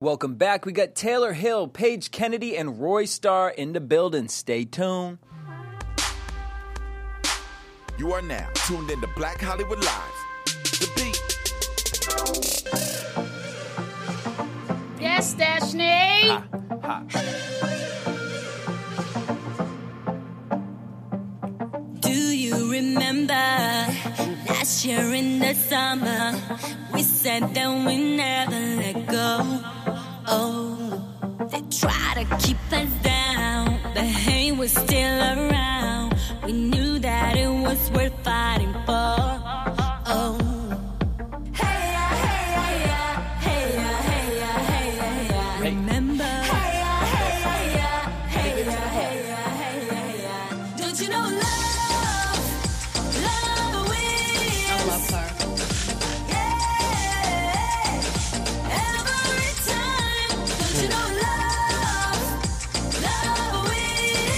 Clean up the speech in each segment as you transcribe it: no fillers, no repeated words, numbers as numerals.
Welcome back. We got Taylor Hill, Paige Kennedy, and RoyStar in the building. Stay tuned. You are now tuned in to Black Hollywood Live. The beat. Yes, Dashni. Ha, ha. Do you remember last year in the summer? We said that we never let go. Oh, they try to keep us down, but hey, we're still around. We knew that it was worth fighting for. Oh.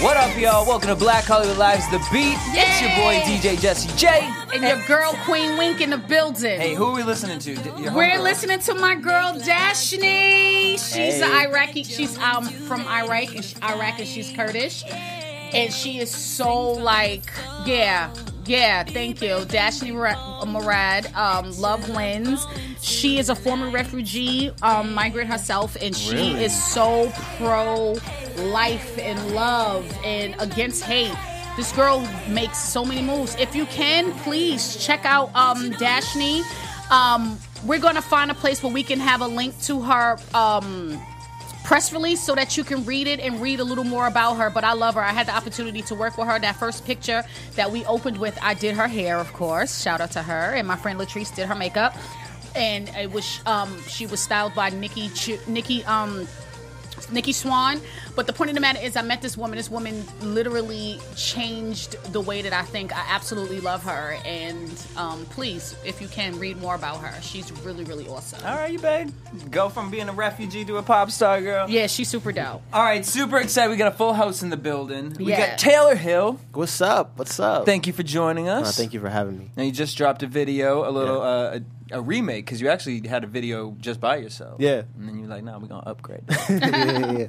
What up, y'all? Welcome to Black Hollywood Live's The Beat. Yay! It's your boy, DJ Jesse J. And your girl, Queen Wink, in the building. Hey, who are we listening to? We're listening to my girl, Dashni. She's an Iraqi. She's from Iraq, and she's Kurdish. And she is so, like, yeah, thank you. Dashni Murad, Love Wins. She is a former refugee, migrant herself, and she is so pro-life and love and against hate. This girl makes so many moves. If you can, please check out Dashni. We're going to find a place where we can have a link to her press release so that you can read it and read a little more about her. But I love her. I had the opportunity to work with her. That first picture that we opened with, I did her hair, of course. Shout out to her. And my friend Latrice did her makeup. And it was she was styled by Nikki Swan. But the point of the matter is I met this woman. This woman literally changed the way that I think. I absolutely love her. And please, if you can, read more about her. She's really, really awesome. All right, you babe. Go from being a refugee to a pop star, girl. Yeah, she's super dope. All right, super excited. We got a full house in the building. We got Taylor Hill. What's up? What's up? Thank you for joining us. Thank you for having me. Now, you just dropped a video, a remake, because you actually had a video just by yourself. Yeah. And then you're like, nah, we're going to upgrade. Yeah.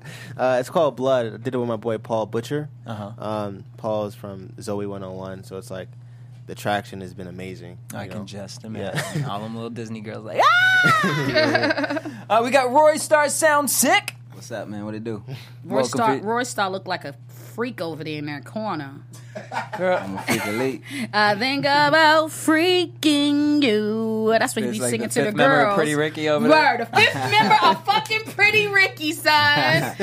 It's called Blood. I did it with my boy Paul Butcher. Uh-huh. Paul is from Zoe 101, so it's like the traction has been amazing. I can just imagine. Yeah. All them little Disney girls like, ah! Yeah. We got RoyStar SoundSick. What's up, man? What it do? RoyStar looked like a freak over there in that corner. Girl, I'm a freak elite. I think about freaking you. That's what he be like singing to the girls. The fifth member of Pretty Ricky over there. The fifth member of fucking Pretty Ricky, son.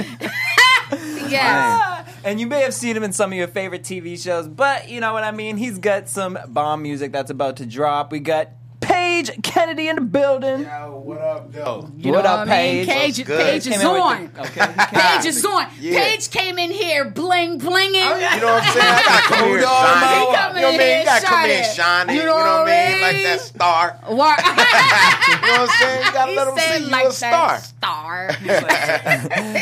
Yeah. And you may have seen him in some of your favorite TV shows, but you know what I mean? He's got some bomb music that's about to drop. We got Paige Kennedy in the building. Yo, what up, though? What up, Paige? Paige is on. Paige is on. Paige came in here bling blinging. You know what I'm saying? I got cool, y'all. You know what I mean? You got to come in shining. You know what I mean? Like that star. You know what I'm saying? You got to let them see you a star.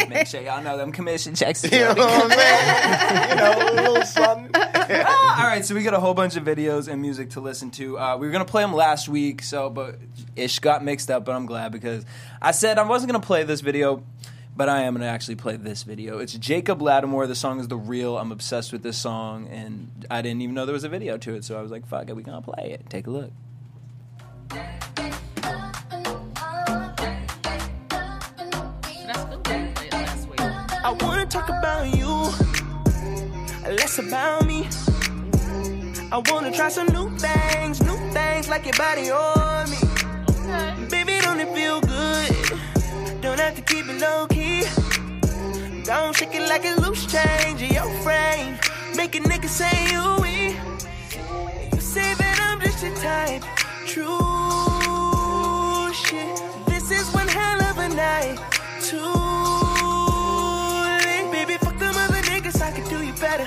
Make sure y'all know them commission checks. You know what I'm saying? You know, a little something. All right, so we got a whole bunch of videos and music to listen to. We were going to play them last week, but ish got mixed up, but I'm glad because I said I wasn't going to play this video, but I am going to actually play this video. It's Jacob Lattimore. The song is The Real. I'm obsessed with this song, and I didn't even know there was a video to it, so I was like, fuck it, we're going to play it. Take a look. I want to talk about you. Less about me. I wanna try some new things like your body on me. Okay. Baby, don't it feel good? Don't have to keep it low key. Don't shake it like a loose change in your frame. Make a nigga say you we. You say that I'm just your type. True shit. This is one hell of a night. Better.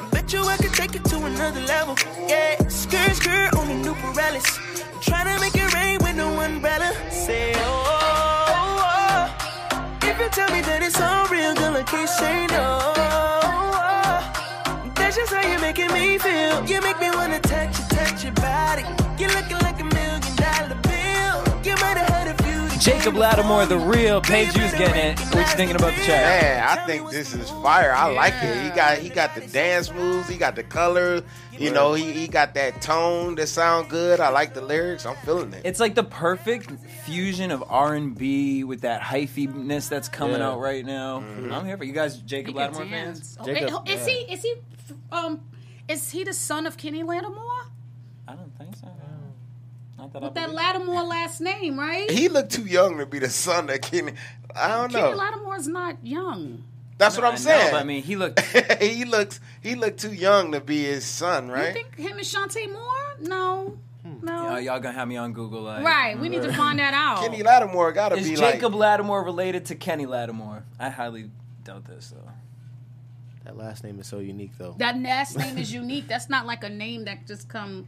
I bet you I could take it to another level. Yeah, skirt, skirt on the new Pirellis. I'm trying to make it rain with no umbrella. Say, oh, oh, if you tell me that it's all real, girl, I can't say no. Oh, that's just how you're making me feel. You make me want to touch your body. You're looking like $1 million bill. You might have heard a few. Jacob Lattimore, the real Paige, you's getting it. What you thinking about the track? Man, I think this is fire. I like it. He got the dance moves. He got the color. You know, he got that tone that sound good. I like the lyrics. I'm feeling it. It's like the perfect fusion of R&B with that hyphy-ness that's coming out right now. Mm-hmm. I'm here for you guys, Jacob Lattimore fans. Oh, Jacob, is he the son of Kenny Lattimore? I don't think so. With that Lattimore last name, right? He looked too young to be the son of Kenny. I don't know. Kenny Lattimore's not young. That's what I'm saying. No, but I mean, he looked too young to be his son, right? You think him and Shantae Moore? No. Y'all gonna have me on Google Live. Right, we need to find that out. Kenny Lattimore gotta be like... Is Jacob Lattimore related to Kenny Lattimore? I highly doubt this, though. That last name is so unique, though. That last name is unique. That's not like a name that just come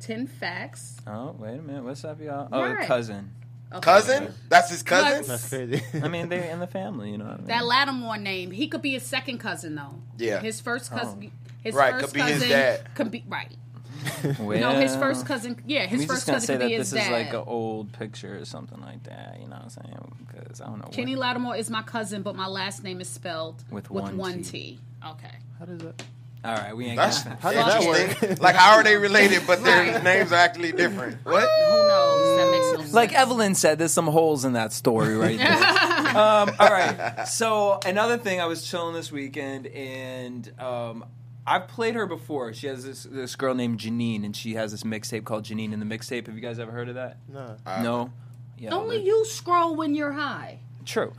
10 facts. Oh, wait a minute. What's up, y'all? Oh, right. Cousin. Okay. Cousin? That's his cousin? That's crazy. I mean, they're in the family, you know what I mean? That Lattimore name. He could be his second cousin, though. Yeah. His first cousin. His first cousin could be his dad. Could be, right. Well, no, his first cousin. Yeah, his first cousin could be his dad. This is like an old picture or something like that. You know what I'm saying? Because I don't know. Kenny Lattimore is my cousin, but my last name is spelled with one T. Okay. How does that... All right, we ain't got that. How does that work? Like, how are they related, but their names are actually different? What? Who knows? That makes no sense. Like Evelyn said, there's some holes in that story right there. All right, so another thing, I was chilling this weekend, and I've played her before. She has this girl named Janine, and she has this mixtape called Janine in the Mixtape. Have you guys ever heard of that? No. No? Yeah, only you scroll when you're high. True.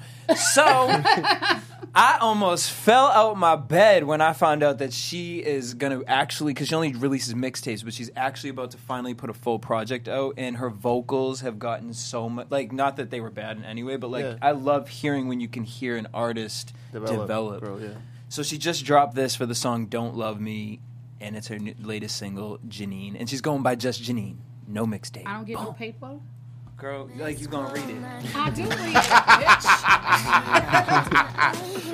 So I almost fell out my bed when I found out that she is going to actually, because she only releases mixtapes, but she's actually about to finally put a full project out, and her vocals have gotten so much, like, not that they were bad in any way, but like I love hearing when you can hear an artist develop. Bro, yeah. So she just dropped this for the song Don't Love Me, and it's her latest single, Janine, and she's going by just Janine, no mixtape. I don't get no paper. Girl, like, he's gonna read it. I do read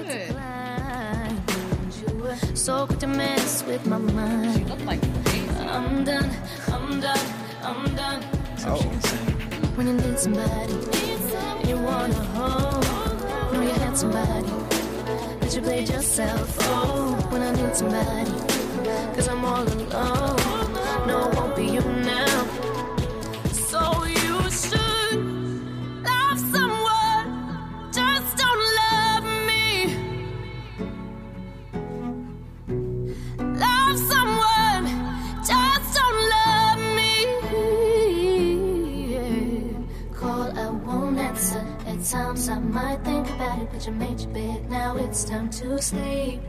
it, bitch. So quick to mess with my mind. She looked like I'm done. So she can sing. When you need somebody, and you wanna hold. Know you had somebody, that you played yourself. Oh, when I need somebody, 'cause I'm all alone. No, it won't be you now. Times I might think about it, but you made your bed, now it's time to sleep.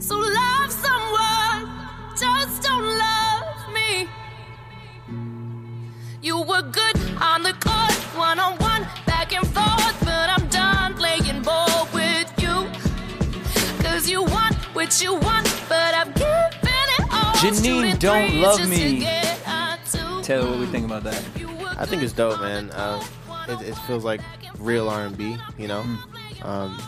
So love someone, just don't love me. You were good on the court, one-on-one, back and forth, but I'm done playing ball with you. 'Cause you want what you want, but I've given it all. Janine, don't love me. Taylor, what do we think about that? I think it's dope, man. It feels like real R&B, you know? Mm.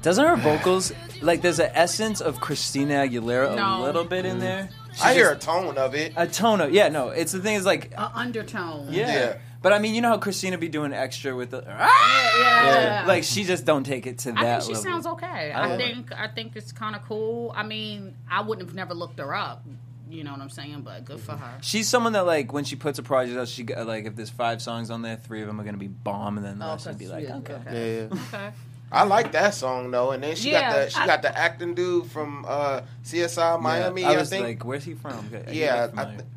Doesn't her vocals... Like, there's an essence of Christina Aguilera a little bit in there. I hear a tone of it. A tone of... Yeah, no. It's the thing is like... An undertone. Yeah. But, I mean, you know how Christina be doing extra with the... Yeah. Like, she just don't take it to that level. I think she sounds okay. I think it's kind of cool. I mean, I wouldn't have never looked her up. You know what I'm saying? But good for her. She's someone that, like, when she puts a project out, she, like, if there's 5 songs on there, 3 of them are going to be bomb, and then the rest will be like, okay. I like that song, though. And then she got the acting dude from CSI Miami, I was think. Like, where's he from?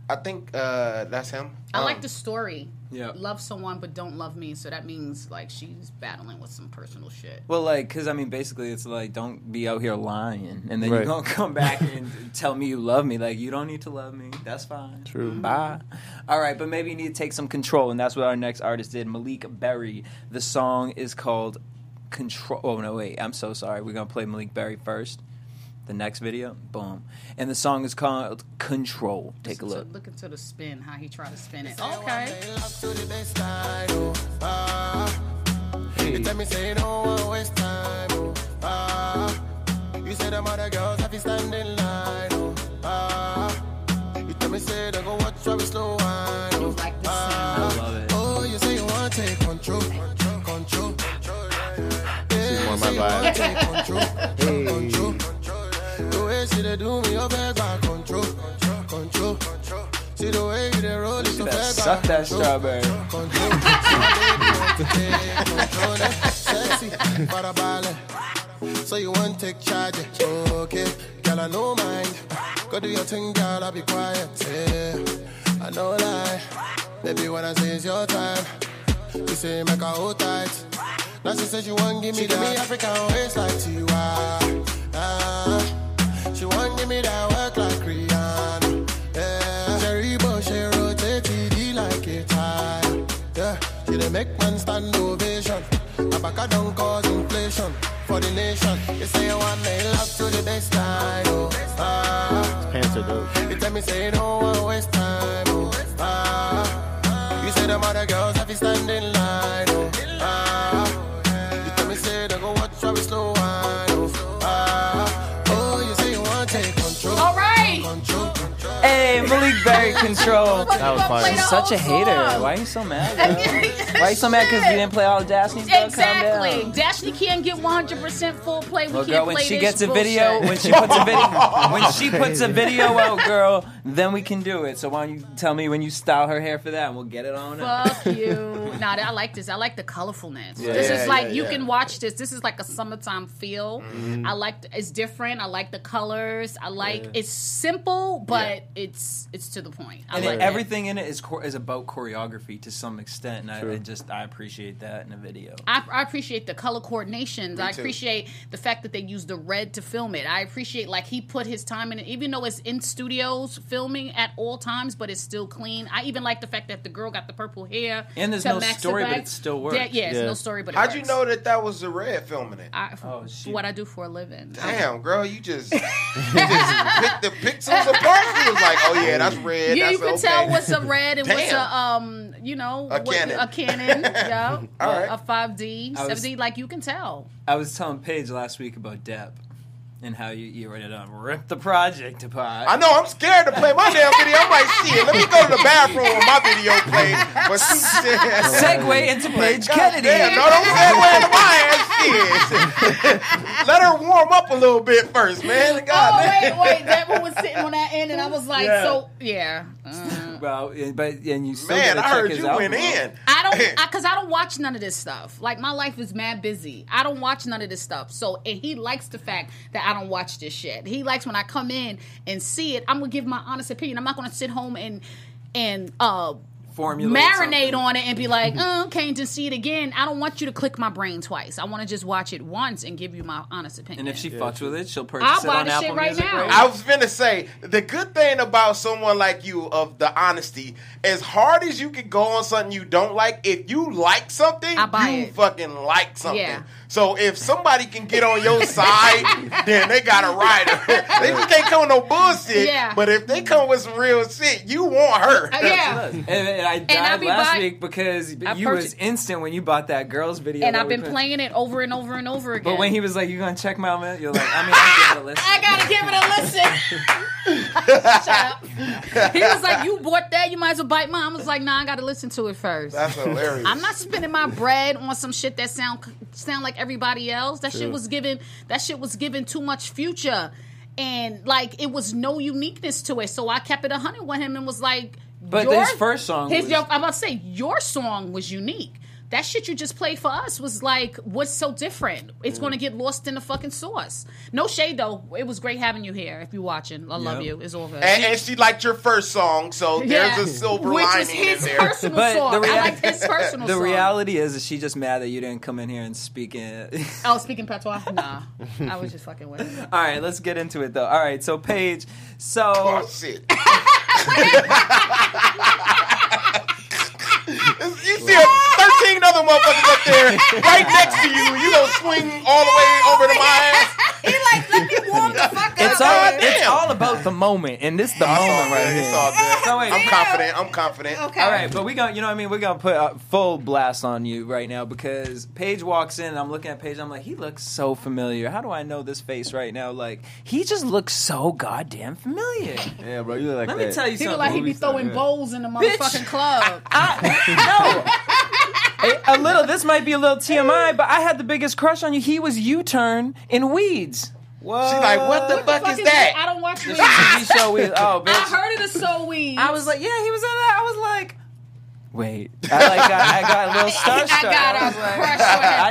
I think that's him. I like the story. Yeah. Love someone but don't love me, so that means, like, she's battling with some personal shit. Well, like, because, I mean, basically it's like, don't be out here lying, and then you're going to come back and tell me you love me. Like, you don't need to love me. That's fine. True. Bye. All right, but maybe you need to take some control, and that's what our next artist did, Malik Berry. The song is called Control. Oh, no, wait. I'm so sorry. We're going to play Malik Berry first. The next video, boom. And the song is called Control. Take a look. Look into the spin, how he tried to spin it. Okay. You said them other girls have you standing line. You tell me say they go watch slow. I love it. control, control. She's more my vibe. The way she they do me up there, control, control, control. See the way you they roll it, suck that strawberry. Sexy, so you want take charge? Okay, girl, I know mine. Go do your thing, girl, I'll be quiet. Yeah, I know lie. Baby, when I say it's your time, you say make her hold tight. Now she says she won't give me that. She give me African waist like Tiwa. Ah, she won't give me that work like Rihanna. Yeah, Jerry Bush, she rotate TD like a tie. Yeah, she dey make man stand ovation. Abaka don't cause inflation for the nation. You say you want me love to the best time. Oh, ah, pants are dope. You tell me say you don't want to waste time. Oh, ah. You say them other girls have you standing line, oh, ah. You tell me say they go watch how we slow wine, oh, ah. Oh, you say you want to take control. All right. Control, control. Hey, Malik Berry, Control. That was fun. She's such a hater. Why are you so mad? Why are you so mad? Because we didn't play all of Dashni's stuff? Exactly. Dashni can't get 100% full play. We well, can't girl, when play she this gets a bullshit. Video, when she puts a video, when she puts a video out, girl. Then we can do it. So why don't you tell me when you style her hair for that, and we'll get it on. Fuck up. You. Nah, I like this. I like the colorfulness. Yeah, this is like, you can watch this. This is like a summertime feel. Mm-hmm. I like, it's different. I like the colors. I like, it's simple, but it's to the point. I and like everything in it is about choreography to some extent. And I appreciate that in a video. I appreciate the color coordinations. I appreciate the fact that they used the red to film it. I appreciate, like, he put his time in it, even though it's in studios, filming at all times, but it's still clean. I even like the fact that the girl got the purple hair. And there's no story, but it still works. It's no story, but it works. How'd you know that was the red filming it? What I do for a living. Damn, girl, you just picked the pixels apart. It was like, oh yeah, that's red. Yeah, that's you can tell what's a red and what's a, a Canon. Yeah, right. A 5D, 7D, like you can tell. I was telling Paige last week about Depp. And how you ended up ripped the project apart. I know, I'm scared to play my damn video. I'm like, shit, let me go to the bathroom when my video plays. But segue into Paige Kennedy. Damn, no, don't segue into my ass. Shit. Let her warm up a little bit first, man. Wait, that one was sitting on that end, and I was like, you still man, I heard you went in. Because I don't watch none of this stuff. Like, my life is mad busy. I don't watch none of this stuff. So, and he likes the fact that I don't watch this shit. He likes when I come in and see it, I'm going to give my honest opinion. I'm not going to sit home and marinate something on it and be like, can't just see it again. I don't want you to click my brain twice. I want to just watch it once and give you my honest opinion. And if she fucks with it, she'll purchase I'll it buy on Apple shit right Music now. I was finna say, the good thing about someone like you of the honesty, as hard as you can go on something you don't like, if you like something, you fucking like something. Yeah. So if somebody can get on your side, then they got a rider. They just can't come with no bullshit. Yeah. But if they come with some real shit, you want her. Yeah. And I died last week because you was instant when you bought that girl's video. And I've been playing it over and over and over again. But when he was like, you going to check my man? You're like, I give it a listen. I got to give it a listen. Shut up. He was like, you bought that? You might as well bite mine. I was like, nah, I got to listen to it first. That's hilarious. I'm not spending my bread on some shit that sound like everybody else. That shit was given. That shit was given too much future, and like it was no uniqueness to it. So I kept it 100 with him and was like, "But his first song, I'm about to say your song was unique. That shit you just played for us was like, what's so different? It's going to get lost in the fucking sauce." No shade though. It was great having you here. If you're watching, I love you. It's all good. And she liked your first song, so there's a silver lining in there. Which is his personal song. I liked his personal song. The reality is, she's just mad that you didn't come in here and speak in. Oh, speaking patois? Nah, I was just fucking with it. All right, let's get into it though. All right, so Paige, oh shit. You see 13 other motherfuckers up there right next to you. You gonna swing all the way over to my ass? He like, let me warm the fuck up. It's all about the moment, and this is the moment right here. It's all good. So wait, I'm confident. Okay. All right, but we gonna, you know what I mean? We're gonna put a full blast on you right now because Paige walks in, and I'm looking at Paige. I'm like, he looks so familiar. How do I know this face right now? Like, he just looks so goddamn familiar. Yeah, bro, you look like. Let me tell you something. He look like he be throwing bowls in the motherfucking club. No. A little. This might be a little TMI, but I had the biggest crush on you. He was U-Turn in Weeds. Whoa. She's like, what the fuck is that? I don't watch Weeds. Oh, bitch. I heard it is so Weeds. I was like, yeah, he was in that. I was like, wait. I got a little starstruck. I got a crush on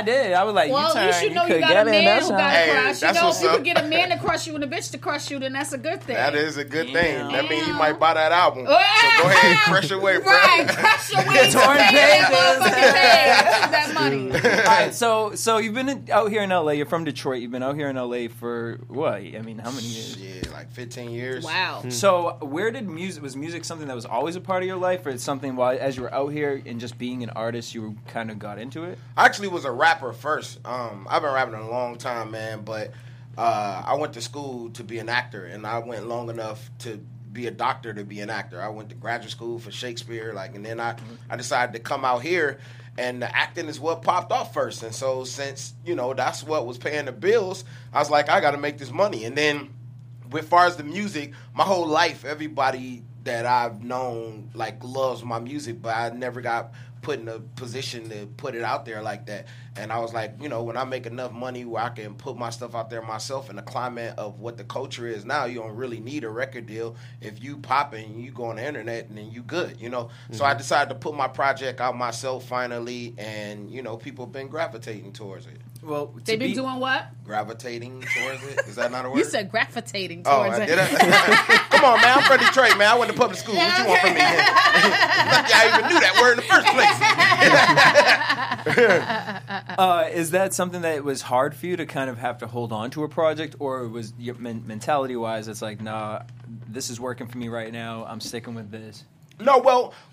him. I was like, well, U-Turn. At least you know you got a man who got a crush. You know, you could get a man to crush you and a bitch to crush you, then that's a good thing. That is a good thing. That means you might buy that album. So go ahead and crush away, bro. Right, crush away. Torn pages. That money. All right, so you've been out here in LA. You're from Detroit. You've been out here in LA for what? I mean, how many years? Yeah, like 15 years. Wow. So where did music? Was music something that was always a part of your life, or it's something while as you were out here and just being an artist, you kind of got into it? I actually was a rapper first. I've been rapping a long time, man, but I went to school to be an actor, and I went long enough to be a doctor to be an actor. I went to graduate school for Shakespeare, and then I decided to come out here, and the acting is what popped off first. And so since, that's what was paying the bills, I was like, I got to make this money. And then with far as the music, my whole life, everybody that I've known loves my music, but I never got put in a position to put it out there like that. And I was like, when I make enough money where I can put my stuff out there myself in the climate of what the culture is now, you don't really need a record deal. If you pop and you go on the internet, and then you good, Mm-hmm. So I decided to put my project out myself finally, and, people have been gravitating towards it. Well, they've been doing what? Gravitating towards it. Is that not a word? You said gravitating towards it. Come on, man. I'm from Detroit, man. I went to public school. What you want from me? I even knew that word in the first place. Is that something that was hard for you to kind of have to hold on to a project, or was your mentality-wise, it's like, nah, this is working for me right now. I'm sticking with this. No,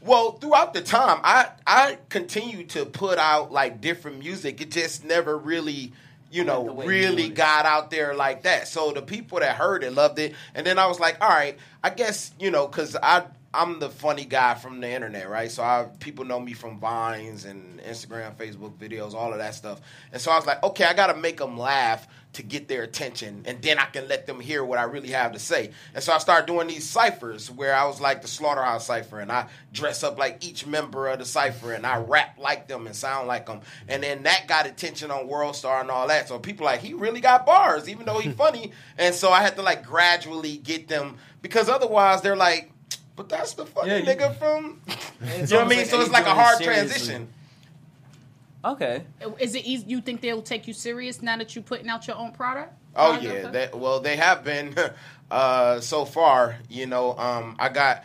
well, throughout the time, I continued to put out different music. It just never really, really got out there like that. So the people that heard it loved it, and then I was like, all right, I guess because I'm the funny guy from the internet, right? So people know me from Vines and Instagram, Facebook videos, all of that stuff. And so I was like, okay, I got to make them laugh to get their attention, and then I can let them hear what I really have to say. And so I started doing these ciphers where I was like the Slaughterhouse cipher, and I dress up like each member of the cipher, and I rap like them and sound like them. And then that got attention on Worldstar and all that. So people he really got bars, even though he's funny. And so I had to gradually get them, because otherwise they're like, but that's the funny nigga from... You know what I mean? So it's like a hard transition. Okay. Is it easy? You think they'll take you serious now that you're putting out your own product? Oh, yeah. They have been so far. I got...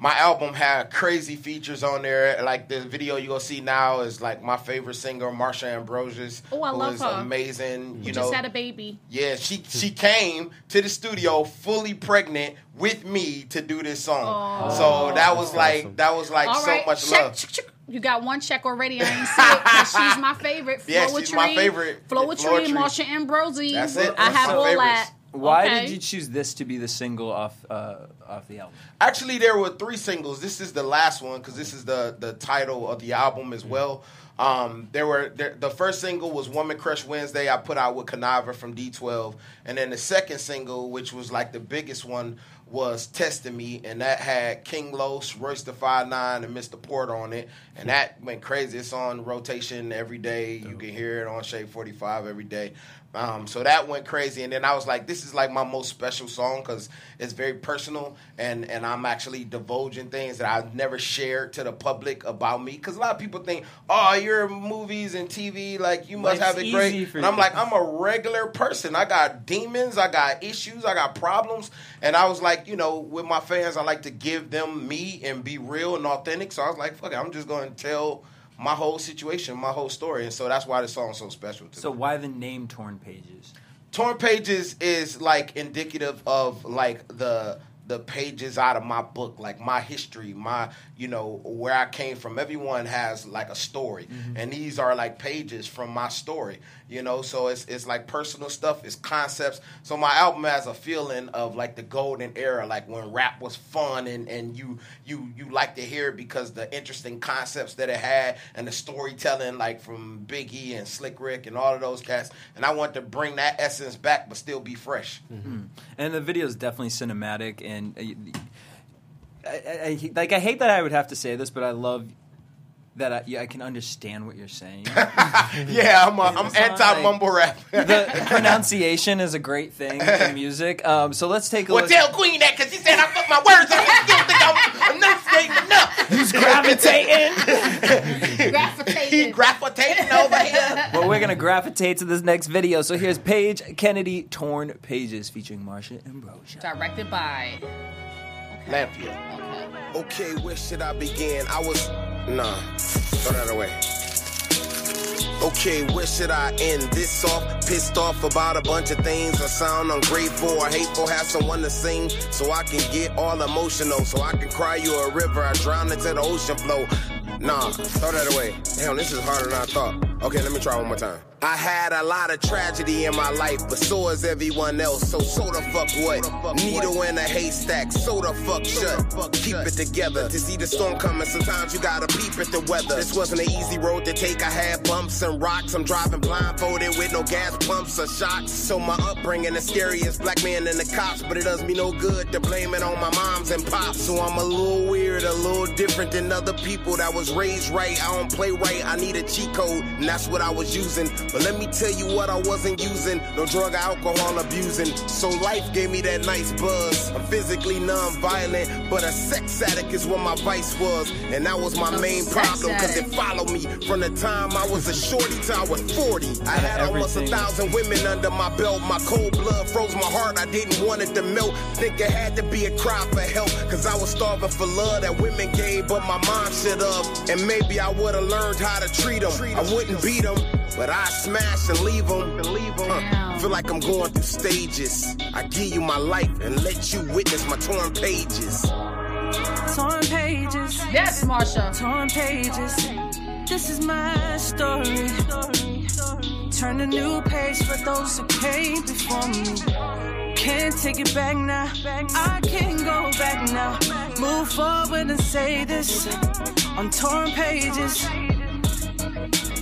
My album had crazy features on there. The video you're going to see now is, my favorite singer, Marsha Ambrosius. Oh, I love her. Who is amazing. You just had a baby. Yeah, she came to the studio fully pregnant with me to do this song. Oh. So that was, awesome. That was, so much love. You got one check already. I ain't see it, because she's my favorite. Yeah, she's my favorite. Flow with Tree, Marsha Ambrosius. That's it. I have all that. Why did you choose this to be the single off the album? Actually, there were 3 singles. This is the last one, because this is the title of the album as well. The first single was Woman Crush Wednesday, I put out with Canaver from D12. And then the second single, which was the biggest one, was Testing Me, and that had King Los, Royster 59, and Mr. Porter on it. And that went crazy. It's on rotation every day. You can hear it on Shade 45 every day. So that went crazy. And then I was like, this is my most special song, because it's very personal, and I'm actually divulging things that I've never shared to the public about me. Because a lot of people think, oh, you're movies and TV, you must have it great. And I'm like, I'm a regular person. I got demons. I got issues. I got problems. And I was like, with my fans, I like to give them me and be real and authentic. So I was like, fuck it, I'm just going to tell my whole situation, my whole story. And so that's why this song's so special to me. So why the name Torn Pages? Torn Pages is indicative of the pages out of my book, my history, my, where I came from. Everyone has a story, mm-hmm. and these are pages from my story, so it's personal stuff, it's concepts. So my album has a feeling of the golden era, when rap was fun, and you like to hear it because the interesting concepts that it had, and the storytelling from Biggie and Slick Rick and all of those cats. And I want to bring that essence back but still be fresh. Mm-hmm. And the video is definitely cinematic, and I hate that I would have to say this, but I love that I can understand what you're saying. Yeah, I'm anti-mumble rap. The pronunciation is a great thing in music. So let's take a look. Well, tell Queen that, because she said I fuck my words up. I don't think I'm enunciating enough. He's gravitating. He's gravitating over here. Well, we're going to gravitate to this next video. So here's Paige Kennedy, Torn Pages, featuring Marsha Ambrosius. Directed by... Lampia. Okay, where should I begin? Throw that away. Okay, where should I end this off? Pissed off about a bunch of things. I sound ungrateful or hateful. Have someone to sing so I can get all emotional. So I can cry you a river. I drown into the ocean flow. Throw that away. Damn, this is harder than I thought. Okay, let me try one more time. I had a lot of tragedy in my life, but so is everyone else. So the fuck what? Needle in a haystack, so the fuck shut. Keep it together. To see the storm coming, sometimes you gotta peep at the weather. This wasn't an easy road to take. I had bumps and rocks. I'm driving blindfolded with no gas pumps or shocks. So my upbringing is scariest black man and the cops, but it does me no good to blame it on my moms and pops. So I'm a little weird, a little different than other people that was raised right. I don't play right. I need a cheat code, and that's what I was using. But let me tell you what I wasn't using. No drug or alcohol abusing. So life gave me that nice buzz. I'm physically non-violent, but a sex addict is what my vice was. And that was my main problem, because it followed me from the time I was a shorty till I was 40. I had almost 1,000 women under my belt. My cold blood froze my heart. I didn't want it to melt. Think it had to be a cry for help, because I was starving for love that women gave, but my mom shut up. And maybe I would have learned how to treat them. I wouldn't beat them, but I smash and leave them. Feel like I'm going through stages. I give you my life and let you witness my torn pages. Torn pages. Yes, Marsha. Torn pages. This is my story. Turn a new page for those who came before me. Can't take it back now. I can't go back now. Move forward and say this. On torn pages.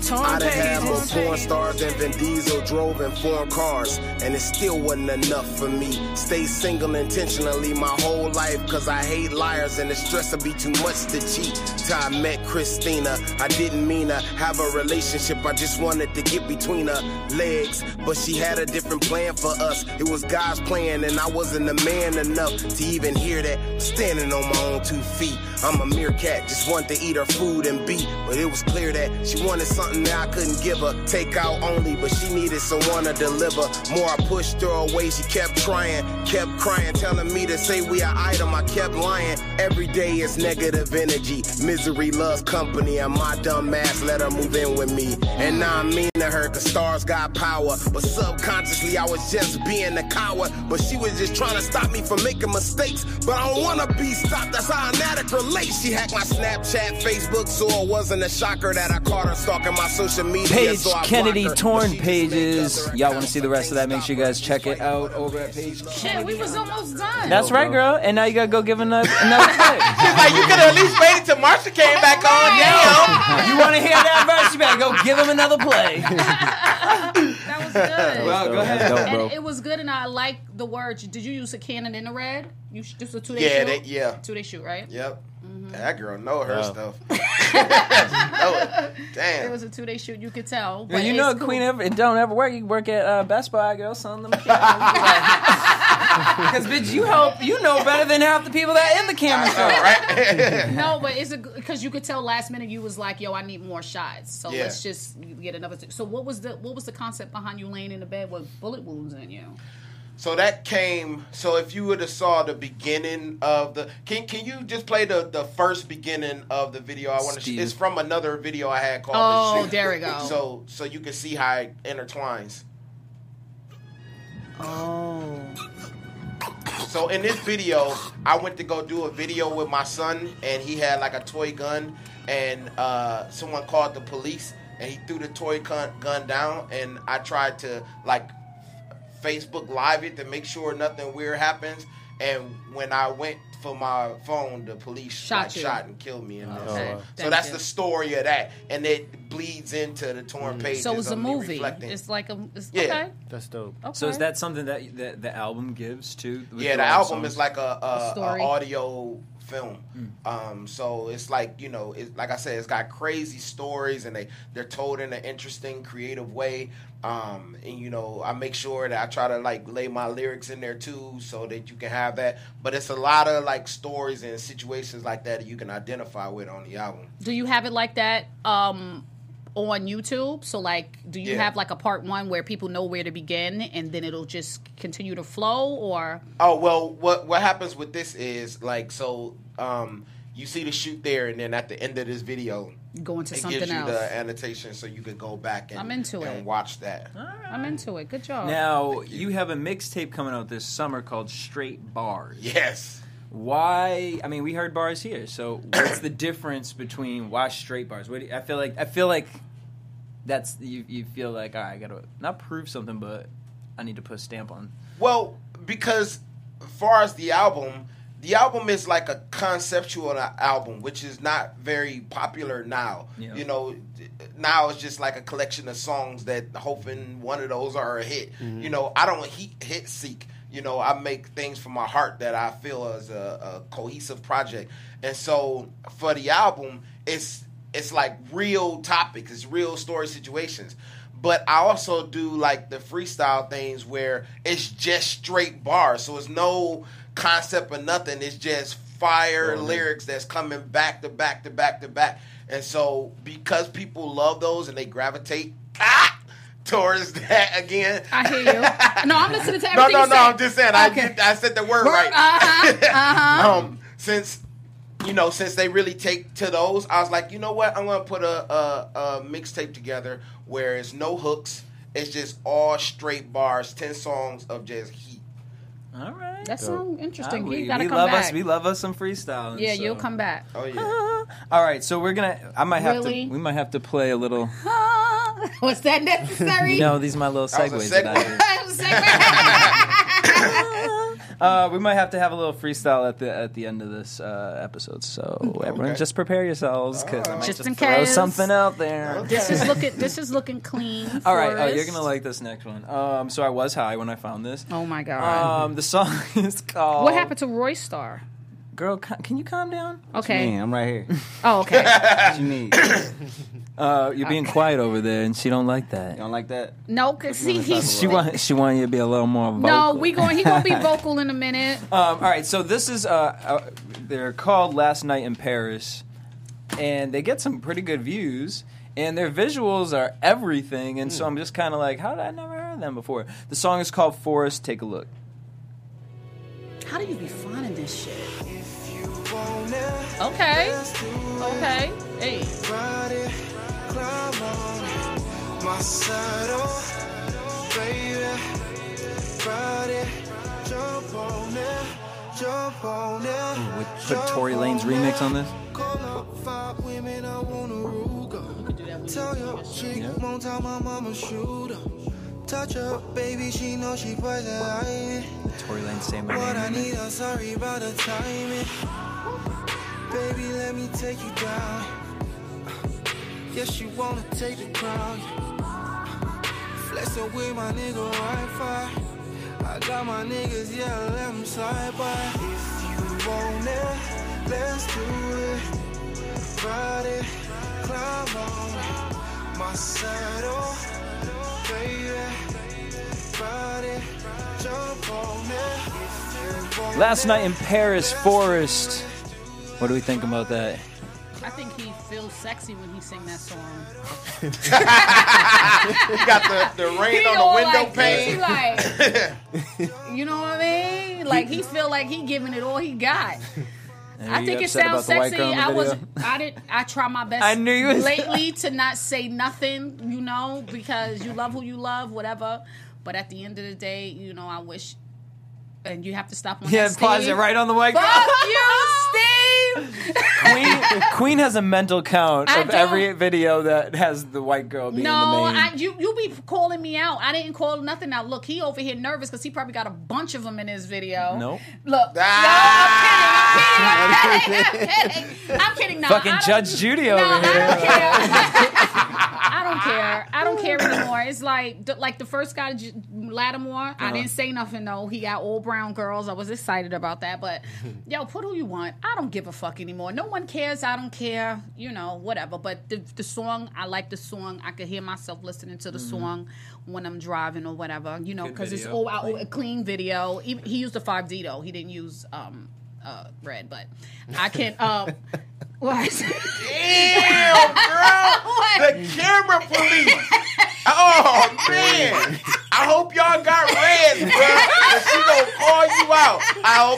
I done had more porn stars than Vin Diesel drove in foreign cars, and it still wasn't enough for me. Stay single intentionally my whole life, cause I hate liars and the stress would be too much to cheat. Till I met Christina, I didn't mean to have a relationship, I just wanted to get between her legs. But she had a different plan for us, it was God's plan, and I wasn't a man enough to even hear that. Standing on my own two feet, I'm a meerkat, just wanted to eat her food and beat. But it was clear that she wanted something that I couldn't give her. Takeout only, but she needed someone to deliver. More I pushed her away, she kept trying, kept crying, telling me to say we an item. I kept lying. Every day is negative energy. Misery loves company, and my dumb ass let her move in with me. And now I'm mean to her, the stars got power, but subconsciously I was just being a coward. But she was just trying to stop me from making mistakes, but I don't wanna be stopped. That's how an addict relates. She hacked my Snapchat, Facebook, so it wasn't a shocker that I caught her stalking my social media. Paige Kennedy, Torn Pages. Y'all want to see the rest of that? Make sure you guys check it out over at Paige. Shit, we was almost done. That's right, girl. And now you gotta go give another clip. She's like, you could at least wait until Marsha came back on. Damn. You want to hear that verse? You better go give him another play. That was good. Wow, go ahead. And it was good, and I like the words. Did you use a cannon in the red? You this was two-day shoot. Yeah, 2-day shoot, right? Yep. Mm-hmm. That girl know her stuff. Damn. It was a 2-day shoot. You could tell. But you know, Queen, it don't ever work. You work at Best Buy, girl. Son, them because bitch, you know better than half the people that in the camera show, right? No, but it's because you could tell last minute you was like, yo, I need more shots. So let's just get another. So what was the concept behind you laying in the bed with bullet wounds in you? So that came. So if you would have saw the beginning of the, can you just play the first beginning of the video? I want to. It's from another video I had called. Oh, there we go. So you can see how it intertwines. Oh. So in this video, I went to go do a video with my son, and he had like a toy gun, and someone called the police, and he threw the toy gun down, and I tried to like Facebook Live it to make sure nothing weird happens, and when I went for my phone, the police shot and killed me. So that's the story of that, and it bleeds into the torn pages. So it's a movie. Reflecting. It's like a okay. That's dope. Okay. So is that something that the album gives too? Yeah, the album is like a story. Audio film. So it's like, you know, it, like I said, it's got crazy stories, and they're told in an interesting, creative way. And, you know, I make sure that I try to, like, lay my lyrics in there, too, so that you can have that. But it's a lot of, like, stories and situations like that you can identify with on the album. Do you have it like that on YouTube? So, like, do you have, like, a part one where people know where to begin, and then it'll just continue to flow, or? Oh, well, what happens with this is, like, so you see the shoot there, and then at the end of this video, go into something else. It gives you the annotation so you can go back and, watch that. I'm into it. Good job. Now, you have a mixtape coming out this summer called Straight Bars. Yes. Why? I mean, we heard bars here. So, what's the difference between why straight bars? What do you, I feel like that's you feel like, all right, I got to not prove something, but I need to put a stamp on. Well, because as far as the album is like a conceptual album, which is not very popular now. You know, now it's just like a collection of songs that hoping one of those are a hit. You know, I don't hit seek. You know, I make things from my heart that I feel as a cohesive project. And so for the album, it's like real topics, it's real story situations. But I also do like the freestyle things where it's just straight bars. So it's no concept or nothing. It's just fire lyrics that's coming back to back to back to back. And so because people love those and they gravitate towards that again. I hear you. No, I'm listening to everything you say. I'm just saying. Okay. I said the word right. Since they really take to those, I was like, you know what? I'm going to put a mixtape together where it's no hooks. It's just all straight bars, 10 songs of just heat. All right. That sounds interesting. You got to come back. We love us some freestyle. Yeah, so. You'll come back. Oh, yeah. All right, so we're going to... We might have to play a little... Was that necessary? No, these are my little segues that I did. We might have to have a little freestyle at the end of this episode. So everyone, just prepare yourselves because I might just throw something out there. Okay. This is looking clean. All right, you're gonna like this next one. So I was high when I found this. Oh my god. The song is called. What happened to Roystar? Girl, can you calm down? Okay. I'm right here. Oh, okay. What you need? You're being quiet over there, and she don't like that. You don't like that? No, because she wanted you to be a little more vocal. No, he going to be vocal in a minute. All right, so this is, they're called Last Night in Paris, and they get some pretty good views, and their visuals are everything, and so I'm just kind of like, how did I never heard them before? The song is called Forest, Take a Look. How do you be finding this shit? Okay. Hey. Would put Tory Lane's remix on this? Touch up, baby, she knows she poison ivy. Tory Lane's same name. What I need, I'm sorry about the timing. Baby, let me take you down. Yes, you wanna take the crown. Flex away my nigga Wi-Fi. I got my niggas, yeah, let them slide by. If you want it, let's do it. Ride it, climb on my saddle. Last Night in Paris, Forest. What do we think about that? I think he feels sexy when he sings that song. He got the rain on the window pane. You know what I mean? Like he feel like he giving it all he got. I think it sounds sexy. I try my best lately to not say nothing, you know, because you love who you love, whatever. But at the end of the day, you know, I wish, and you have to stop on that, Steve. Yeah, pause it right on the white girl. Fuck you, Steve! Queen has a mental count of every video that has the white girl being the main. You be calling me out. I didn't call nothing out. Look, he over here nervous because he probably got a bunch of them in his video. Nope. Look. No, I'm kidding. Fucking Judge Judy over here. I don't care. care. I don't care anymore. It's like the first guy, Lattimore, I didn't say nothing, though. He got old brown girls. I was excited about that. But, yo, put who you want. I don't give a fuck anymore. No one cares. I don't care. You know, whatever. But the song, I like the song. I could hear myself listening to the song when I'm driving or whatever. You know, because it's all a clean video. He used a 5D, though. He didn't use red. But I can't... What? Damn, girl! What? The camera police! Oh, man! I hope y'all got red, bro. Because she gonna call you out.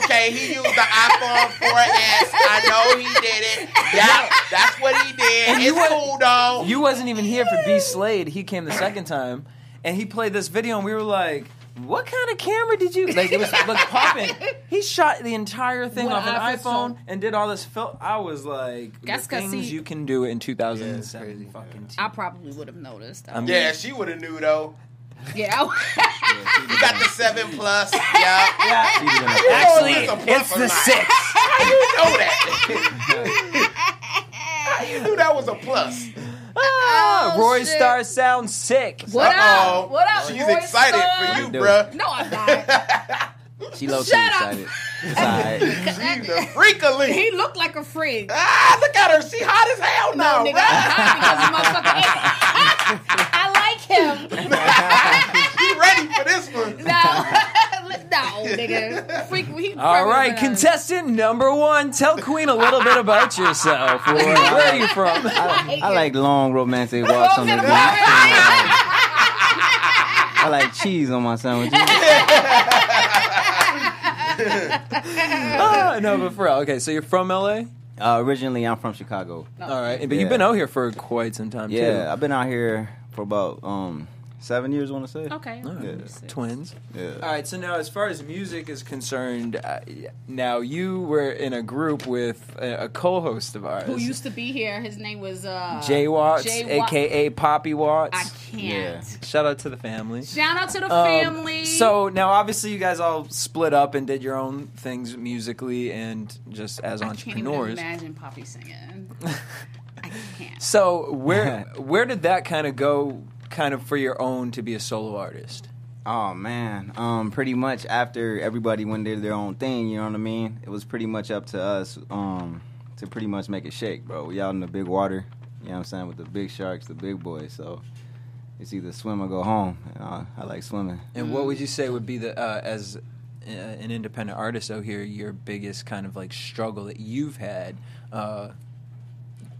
Okay, he used the iPhone 4S. I know he did it. Yeah, that's what he did. And it's cool, though. You wasn't even here for B. Slade. He came the second time, and he played this video, and we were like... What kind of camera did you... Like, it was popping. He shot the entire thing off an iPhone and did all this film. I was like, the things you can do in 2007. Yeah, fucking I probably would have noticed. I mean, yeah, she would have knew, though. Yeah. You got the 7+. Yeah. Actually, it's the 6. How you know that? How you knew that was a plus? Oh, RoyStar SoundSick. What up? What up? She's excited for you, bruh. No, I'm not. She loves excited. She's a freak of league. He looked like a freak. Ah, look at her. She hot as hell now. No, nigga, I'm hot because of motherfucking. I like him. You ready for this one? No. No, nigga. Freak, all right, contestant number one, tell Queen a little bit about yourself. Where are you from? I like long romantic walks on the beach. I like cheese on my sandwiches. Oh, no, but for real. Okay, so you're from L.A.? Originally, I'm from Chicago. No. All right, but you've been out here for quite some time, too. Yeah, I've been out here for about... 7 years, I want to say. Okay. Oh, yeah. Twins. Yeah. All right, so now as far as music is concerned, now you were in a group with a co-host of ours. Who used to be here. His name was... Jay Watts, a.k.a. Poppy Watts. I can't. Yeah. Shout out to the family. Shout out to the family. So now, obviously, you guys all split up and did your own things musically and just as entrepreneurs. I can't even imagine Poppy singing. I can't. So where did that kind of go... kind of for your own to be a solo artist? Oh, man. Pretty much after everybody went did their own thing, you know what I mean? It was pretty much up to us to pretty much make it shake, bro. We out in the big water, you know what I'm saying, with the big sharks, the big boys. So it's either swim or go home. And I like swimming. And what would you say would be the, as an independent artist out here, your biggest kind of like struggle that you've had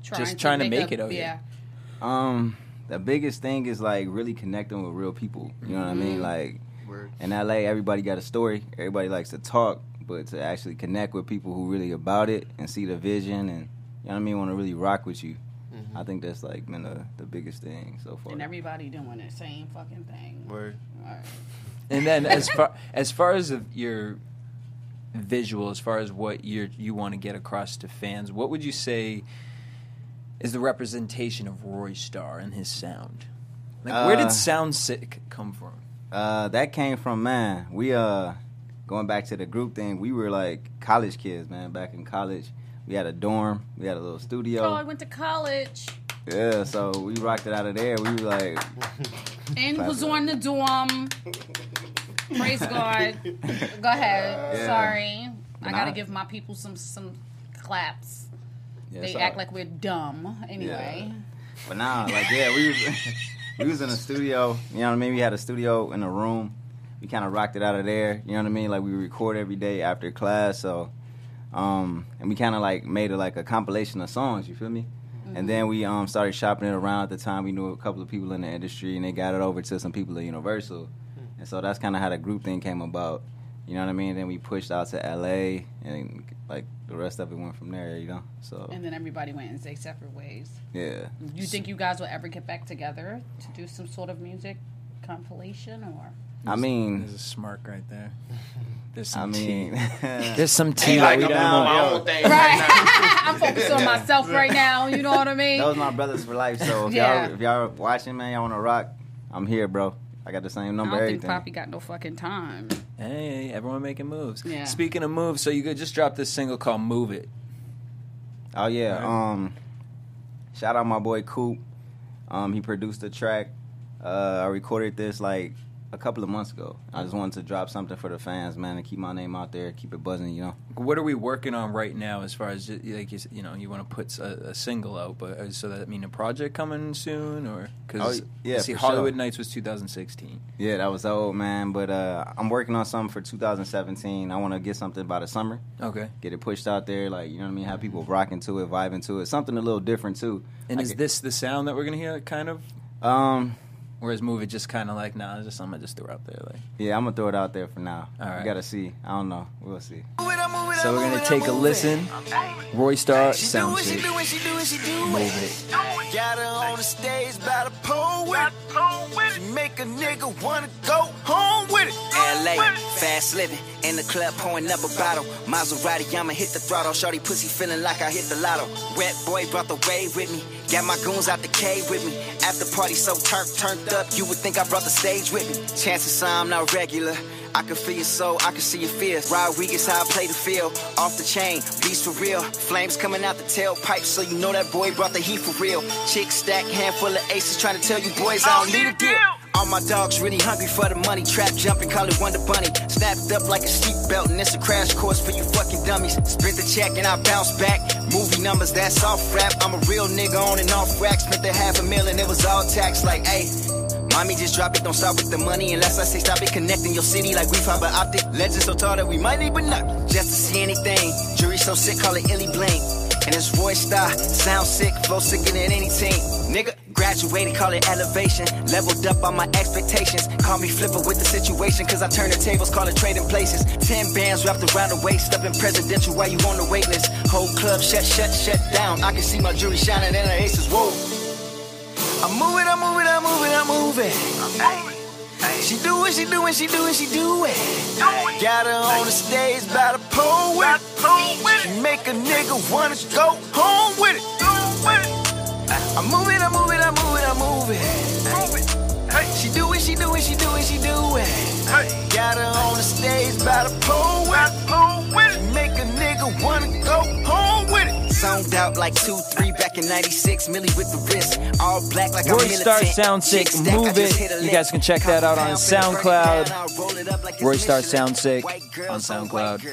trying to make it out here? The biggest thing is, like, really connecting with real people. You know what I mean? Like, in L.A., everybody got a story. Everybody likes to talk, but to actually connect with people who really about it and see the vision and, you know what I mean, want to really rock with you. Mm-hmm. I think that's, like, been the biggest thing so far. And everybody doing the same fucking thing. Word. All right. And then as far as your visual, as far as what you want to get across to fans, what would you say... is the representation of RoyStar and his sound? Like, where did SoundSick come from? That came from, man, we, going back to the group thing, we were like college kids, man, back in college. We had a dorm, we had a little studio. Oh, I went to college. Yeah, so we rocked it out of there. We were like... and was on the dorm. Praise God. Go ahead. Yeah. Sorry. I gotta give my people some claps. Yeah, they act like we're dumb anyway. Yeah. But nah, like, yeah, we was in a studio. You know what I mean? We had a studio in a room. We kind of rocked it out of there. You know what I mean? Like, we record every day after class. So, and we kind of, like, made it like a compilation of songs. You feel me? Mm-hmm. And then we started shopping it around. At the time, we knew a couple of people in the industry, and they got it over to some people at Universal. Mm-hmm. And so that's kind of how the group thing came about. You know what I mean? Then we pushed out to L.A., and, like, the rest of it went from there, you know? So. And then everybody went in their separate ways. Yeah. You think you guys will ever get back together to do some sort of music compilation, or? I mean... there's a smirk right there. There's some tea. There's some tea. Like, I'm doing my own thing right now. I'm focused on myself right now, you know what I mean? Those my brothers for life, so if y'all watching, man, y'all want to rock, I'm here, bro. I got the same number. I don't think Poppy got no fucking time. Hey, everyone making moves. Yeah. Speaking of moves, so you could just drop this single called "Move It." Oh yeah. Right. Shout out my boy Coop. He produced a track. I recorded this like a couple of months ago. I just wanted to drop something for the fans, man, and keep my name out there, keep it buzzing, you know. What are we working on right now as far as, like, you know, you want to put a single out, but so that mean a project coming soon? Or because see, Hollywood Nights was 2016. Yeah, that was old, man, but I'm working on something for 2017. I want to get something by the summer. Okay. Get it pushed out there, like, you know what I mean, have people rocking to it, vibing to it, something a little different, too. And is this the sound that we're going to hear, kind of? Whereas movie just kind of like, nah, it's just, I'm going to just throw it out there. Like, yeah, I'm going to throw it out there for now. All right. We got to see. I don't know. We'll see. So we're going to take a listen. RoyStar SoundSick. Move it. Got her on the stage by the poet. She make a nigga want to go home with it. L.A., fast living. In the club, pouring up a bottle. Maserati, I'ma hit the throttle. Shorty pussy feeling like I hit the lotto. Red boy brought the wave with me. Got my goons out the cave with me. After party so turned up, you would think I brought the stage with me. Chances are I'm not regular. I can feel your soul, I can see your fears. Rodriguez, how I play the field. Off the chain, beast for real. Flames coming out the tailpipe, so you know that boy brought the heat for real. Chick stack, handful of aces, trying to tell you boys I don't need a deal. All my dogs really hungry for the money. Trap jumping, call it Wonder Bunny. Snapped up like a seatbelt, and it's a crash course for you fucking dummies. Spent the check and I bounce back. Movie numbers, that's off rap. I'm a real nigga on and off rack. Spent the $500,000 and it was all tax. Like, hey, mommy, just drop it, don't stop with the money. Unless I say stop it, connecting your city like we fiber optic. Legends so tall that we might need but not. Just to see anything. Jury so sick, call it illy bling. And it's RoyStar, sound sick, flow sicker than any team. Nigga, graduated, call it elevation. Leveled up on my expectations. Call me flipper with the situation, cause I turn the tables, call it trading places. 10 bands wrapped around the waist, up in presidential while you on the wait list. Whole club shut down. I can see my jewelry shining and the aces, whoa. I'm moving. She do it, she do it, she do it, she do it. Got her on the stage by the poet. She make a nigga wanna go home with it. I'm moving. She do it, she do it, she do it, she do it. Got her on the stage by the poet. She make a nigga wanna go home with it. Songed out like 2-3 back in 96. Millie with the wrist, all black like a militant. RoyStar SoundSick, move it. You guys can check that out on SoundCloud. RoyStar SoundSick on SoundCloud.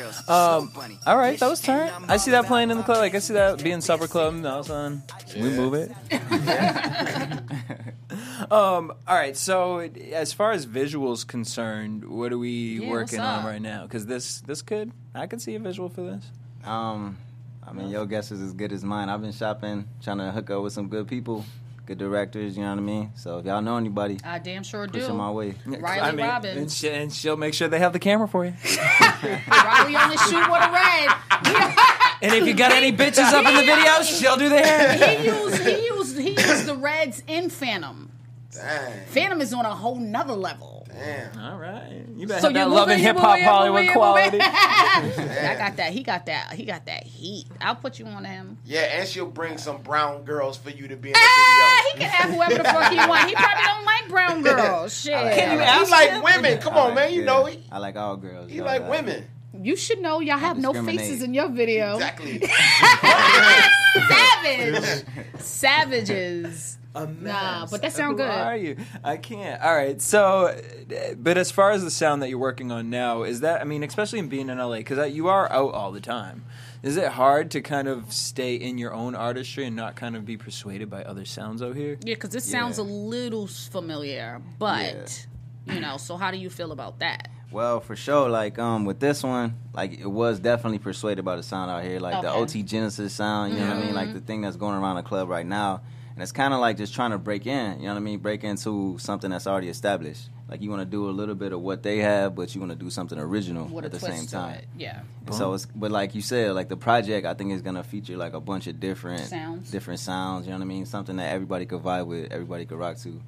All right, that was turn. I see that playing in the club. Like I see that being supper club. That was on. We move it. All right. So as far as visuals concerned, what are we working on right now? Because this could, I could see a visual for this. I mean, your guess is as good as mine. I've been shopping, trying to hook up with some good people, good directors, you know what I mean? So if y'all know anybody, I damn sure do. Push them my way. Riley Robbins. And she'll make sure they have the camera for you. Riley on the shoot with a red. And if you got any bitches up in the video, she'll do the hair. He used the reds in Phantom. Dang. Phantom is on a whole nother level. Damn. All right. You better have that loving hip-hop Hollywood quality. I got that. He got that heat. I'll put you on him. Yeah, and she'll bring some brown girls for you to be in the video. He can have whoever the fuck he wants. He probably don't like brown girls. Shit. He like women. Come on, man. You know he. I like all girls. He like women. You should know y'all have no faces in your video. Exactly. Savages. A mess. Nah, but that sound good. Who are you? I can't. All right. So, but as far as the sound that you're working on now, is that, I mean, especially in being in LA, because you are out all the time, is it hard to kind of stay in your own artistry and not kind of be persuaded by other sounds out here? Yeah, because this sounds a little familiar, but, you know, so how do you feel about that? Well, for sure, like, with this one, like, it was definitely persuaded by the sound out here, like the OT Genesis sound, you know what I mean? Like, the thing that's going around the club right now. And it's kind of like just trying to break in, you know what I mean? Break into something that's already established. Like, you want to do a little bit of what they have, but you want to do something original at the same time. Yeah. So it's, but like you said, like the project, I think is going to feature like a bunch of different sounds, you know what I mean? Something that everybody could vibe with, everybody could rock to.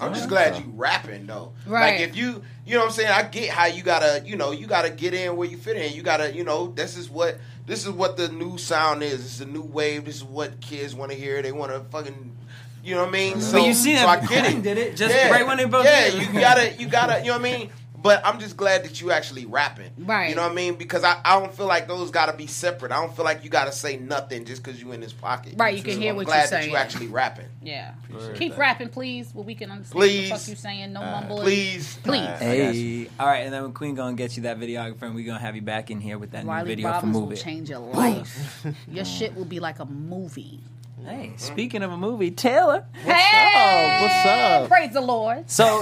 I'm just glad you rapping, though. Right. Like, if you, you know what I'm saying, I get how you gotta, you know, you gotta get in where you fit in. You gotta, you know, this is what the new sound is. It's a new wave. This is what kids want to hear. They want to fucking, you know what I mean? So, but you see that, so I get it. Did it just right when they both did it. You gotta, you know what I mean? But I'm just glad that you actually rapping. Right. You know what I mean? Because I don't feel like those got to be separate. I don't feel like you got to say nothing just because you in his pocket. Right, you can so hear I'm what you're saying. I'm glad that you actually rapping. Yeah. Appreciate keep that. Rapping, please, where we can understand please. What the fuck you saying. No mumbling. Please. Please. Hey. All right, and then when Queen going to get you that videographer, and we're going to have you back in here with that Wiley new video Robbins for Move It. Will change your life. Your shit will be like a movie. Hey, speaking of a movie, Taylor. What's up? Praise the Lord. So,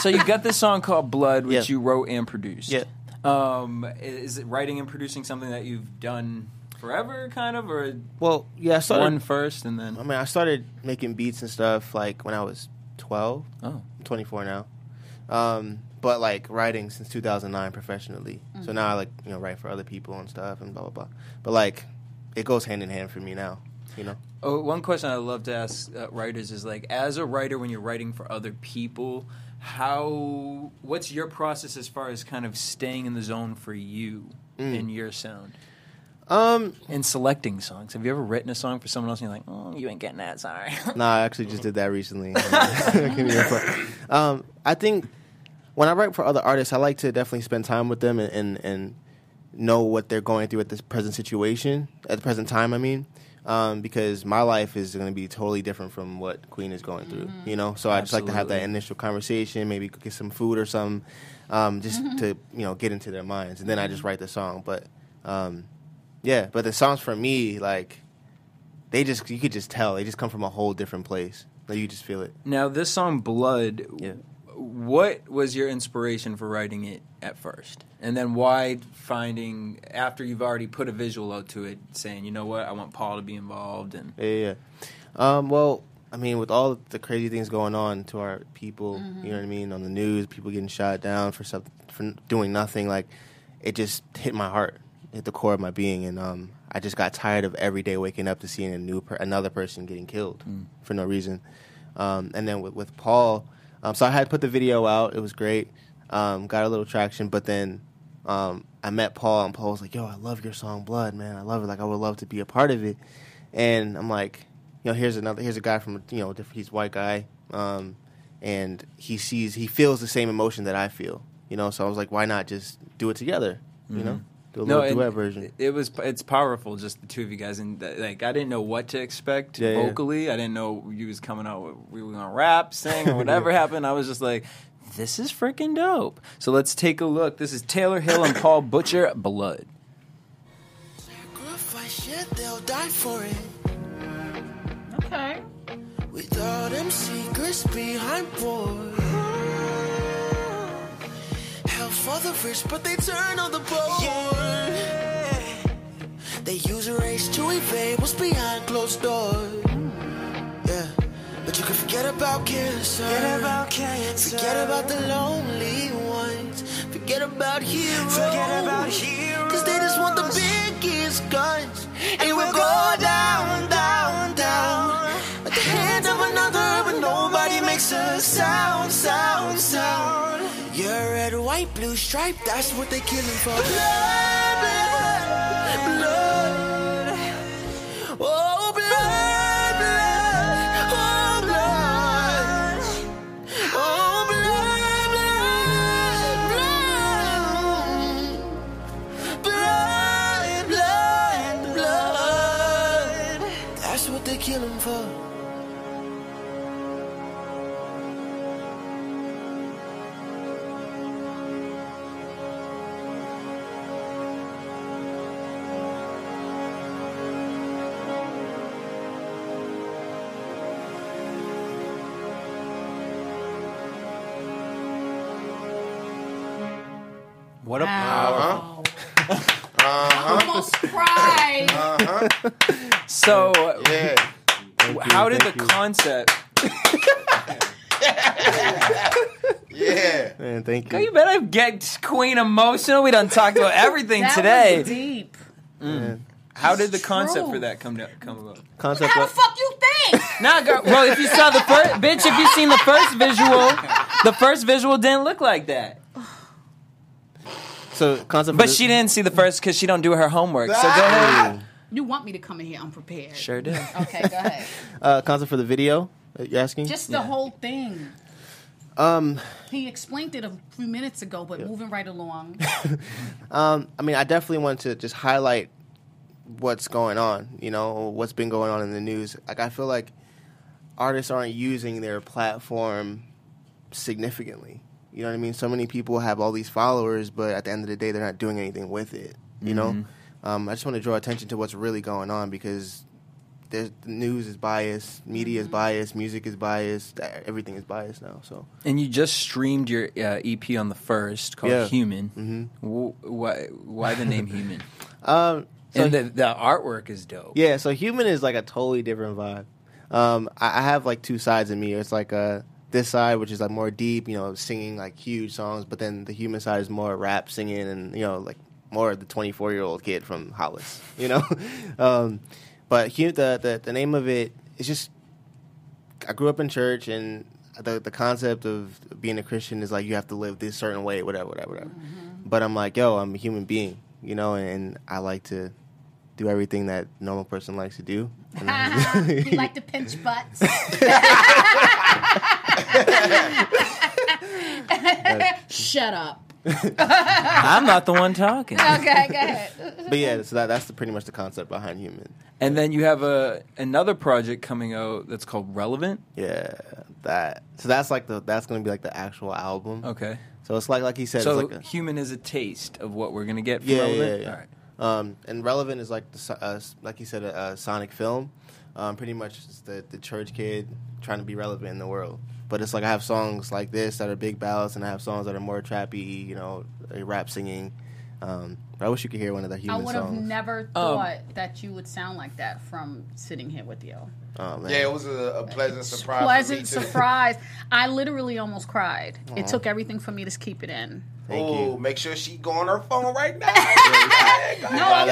so you got this song called Blood, which you wrote and produced. Yeah. Is it writing and producing something that you've done forever, kind of? Or I started one first and then. I mean, I started making beats and stuff like when I was 12. Oh. I'm 24 now. But like writing since 2009 professionally. Mm-hmm. So now I like write for other people and stuff and blah blah blah. But like. It goes hand in hand for me now, Oh, one question I love to ask writers is like, as a writer, when you're writing for other people, what's your process as far as kind of staying in the zone for you and your sound? And selecting songs. Have you ever written a song for someone else and you're like, you ain't getting that, sorry. Nah, I actually just did that recently. I think when I write for other artists, I like to definitely spend time with them and know what they're going through at the present time, because my life is going to be totally different from what Queen is going through, So I just like to have that initial conversation, maybe get some food or something, just to, get into their minds. And then I just write the song. But, but the songs for me, like, you could just tell. They just come from a whole different place. Like, you just feel it. Now, this song, Blood, what was your inspiration for writing it at first? And then why finding, after you've already put a visual out to it, saying, you know what, I want Paul to be involved? And with all the crazy things going on to our people, on the news, people getting shot down for doing nothing, like, it just hit my heart, hit the core of my being. And I just got tired of every day waking up to seeing another person getting killed for no reason. And then with Paul... so I had put the video out. It was great. Got a little traction. But then I met Paul, and Paul was like, yo, I love your song Blood, man. I love it. Like, I would love to be a part of it. And I'm like, here's a guy from, he's a white guy. And he feels the same emotion that I feel, So I was like, why not just do it together, Do a little duet version. It's powerful, just the two of you guys. And I didn't know what to expect vocally. Yeah. I didn't know you was coming out. We were gonna rap, sing, or whatever happened. I was just like, this is freaking dope. So let's take a look. This is Taylor Hill and Paul Butcher, Blood. Sacrifice it, they'll die for it. Okay. With all them secrets behind bars. For the rich, but they turn on the board. Yeah. They use a race to evade what's behind closed doors. Yeah, but you can forget about cancer. Forget about the lonely ones. Forget about heroes. 'Cause they just want the biggest guns. And we'll go down at the hands of another, but nobody makes a sound. Your red, white, blue stripe, that's what they killing for. Blood. Oh, blood. Oh, blood. That's what they killing for. What a power. Almost cried. So, how did the concept... Yeah. Man, thank you. You better get Queen emotional. We done talked about everything today. That was deep. Mm. How did the concept for that come about? Concept how the fuck you think? Nah, girl. Well, if you saw the first... Bitch, if you seen the first visual didn't look like that. So but she didn't see the first because she don't do her homework. So go ahead. You want me to come in here unprepared? Sure do. Okay, go ahead. Concept for the video? You're asking? Just the whole thing. He explained it a few minutes ago, but moving right along. I mean, I definitely want to just highlight what's going on, you know, what's been going on in the news. Like, I feel like artists aren't using their platform significantly. You know what I mean? So many people have all these followers, but at the end of the day, they're not doing anything with it, you know? I just want to draw attention to what's really going on, because the news is biased, media is biased, music is biased, everything is biased now. So. And you just streamed your EP on the 1st called Human. Why the name Human? And the artwork is dope. Yeah, so Human is like a totally different vibe. I have like two sides of me. It's like this side, which is like more deep, you know, singing like huge songs, but then the human side is more rap singing and, you know, like more of the 24-year-old kid from Hollis, you know? But the name of it is just, I grew up in church, and the concept of being a Christian is like you have to live this certain way, whatever. But I'm like, yo, I'm a human being, you know, and I like to do everything that a normal person likes to do. You like to pinch butts. Shut up. I'm not the one talking. Okay, go ahead. But yeah, so that's pretty much the concept behind Human. And then you have another project coming out that's called Relevant. Yeah, that. So that's like that's going to be like the actual album. Okay. So it's like he said. So it's like Human is a taste of what we're going to get from Relevant. Yeah. All right. And Relevant is like the like he said, a sonic film. Pretty much it's the church kid trying to be relevant in the world. But it's like I have songs like this that are big ballads, and I have songs that are more trappy, you know, rap singing. I wish you could hear one of the Human songs. I would have never thought that you would sound like that from sitting here with you. Oh, man. Yeah, it was a pleasant surprise. I literally almost cried. Aww. It took everything for me to keep it in. Thank you. Make sure she go on her phone right now. I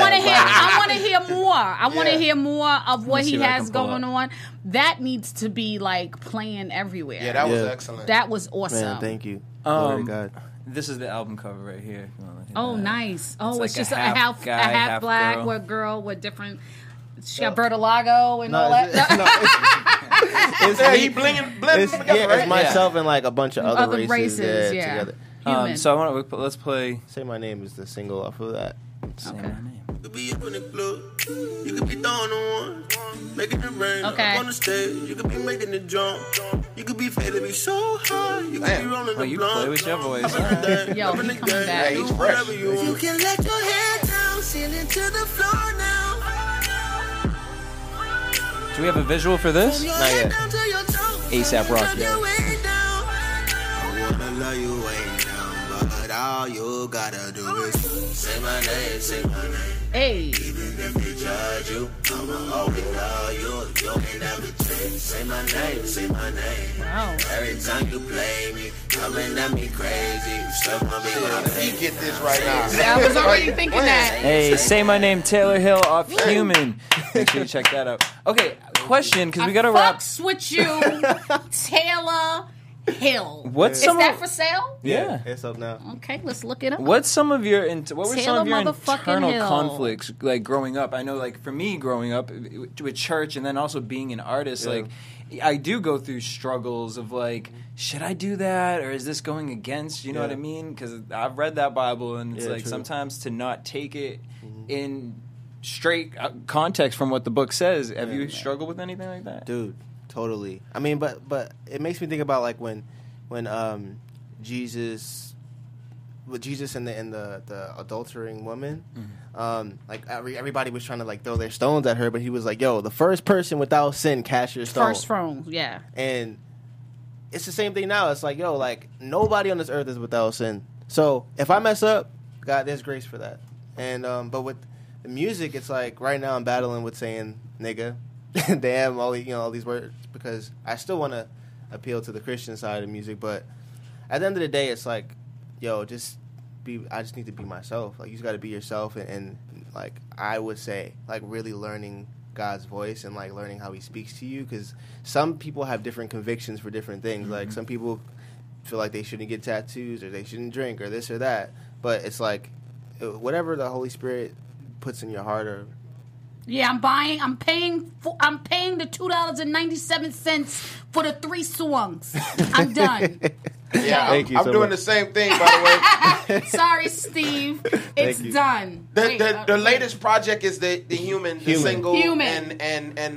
want to hear more. I want to hear more of what he has going on. That needs to be like playing everywhere. Yeah, that was excellent. That was awesome. Man, thank you. Glory to God. This is the album cover right here. Nice. Oh, it's like just a half black girl. With different. She got Berta Lago and all that. It's myself and like a bunch of other races together. So I want to let's play. Say My Name is the single off of that. Say My Name. Okay. Oh, you play with your voice. Yo, he comes back. He's fresh. You can let your head down, ceiling to the floor now. Do we have a visual for this? Not yet. ASAP Rocky. All you gotta do is say my name, say my name. Hey. Even if they judge you, I'ma always love you. You can never change. Say my name, say my name. Wow. Every time you play me, coming at me crazy. So you get this right now. I was already thinking that. Hey, Say My Name, Taylor Hill off Human. Make sure you check that out. Okay, question, because we gotta wrap. Fucks with you, Taylor Hill. What's some that for sale? Yeah. It's up now. Okay, let's look it up. What's some of your what were some of your internal conflicts like growing up? I know, like for me growing up to a church and then also being an artist, like I do go through struggles of like, should I do that or is this going against, you know what I mean? Because I've read that Bible and it's like sometimes to not take it in straight context from what the book says. Have you struggled with anything like that? Dude. Totally. I mean, but it makes me think about like when Jesus and the adultering woman, like everybody was trying to like throw their stones at her, but he was like, "Yo, the first person without sin, cast your stone." First stone, yeah. And it's the same thing now. It's like, yo, like nobody on this earth is without sin. So if I mess up, God, there's grace for that. And but with the music, it's like right now I'm battling with saying nigga. Damn, all these words, because I still want to appeal to the Christian side of music, but at the end of the day, it's like, yo, I just need to be myself. Like, you just got to be yourself, and like I would say, like really learning God's voice and like learning how He speaks to you, because some people have different convictions for different things. Like some people feel like they shouldn't get tattoos or they shouldn't drink or this or that, but it's like whatever the Holy Spirit puts in your heart or Yeah, I'm buying. I'm paying the $2.97 for the 3 songs. I'm done. Yeah, I'm doing the same thing, by the way. Sorry, Steve. It's done. The latest project is the human single, and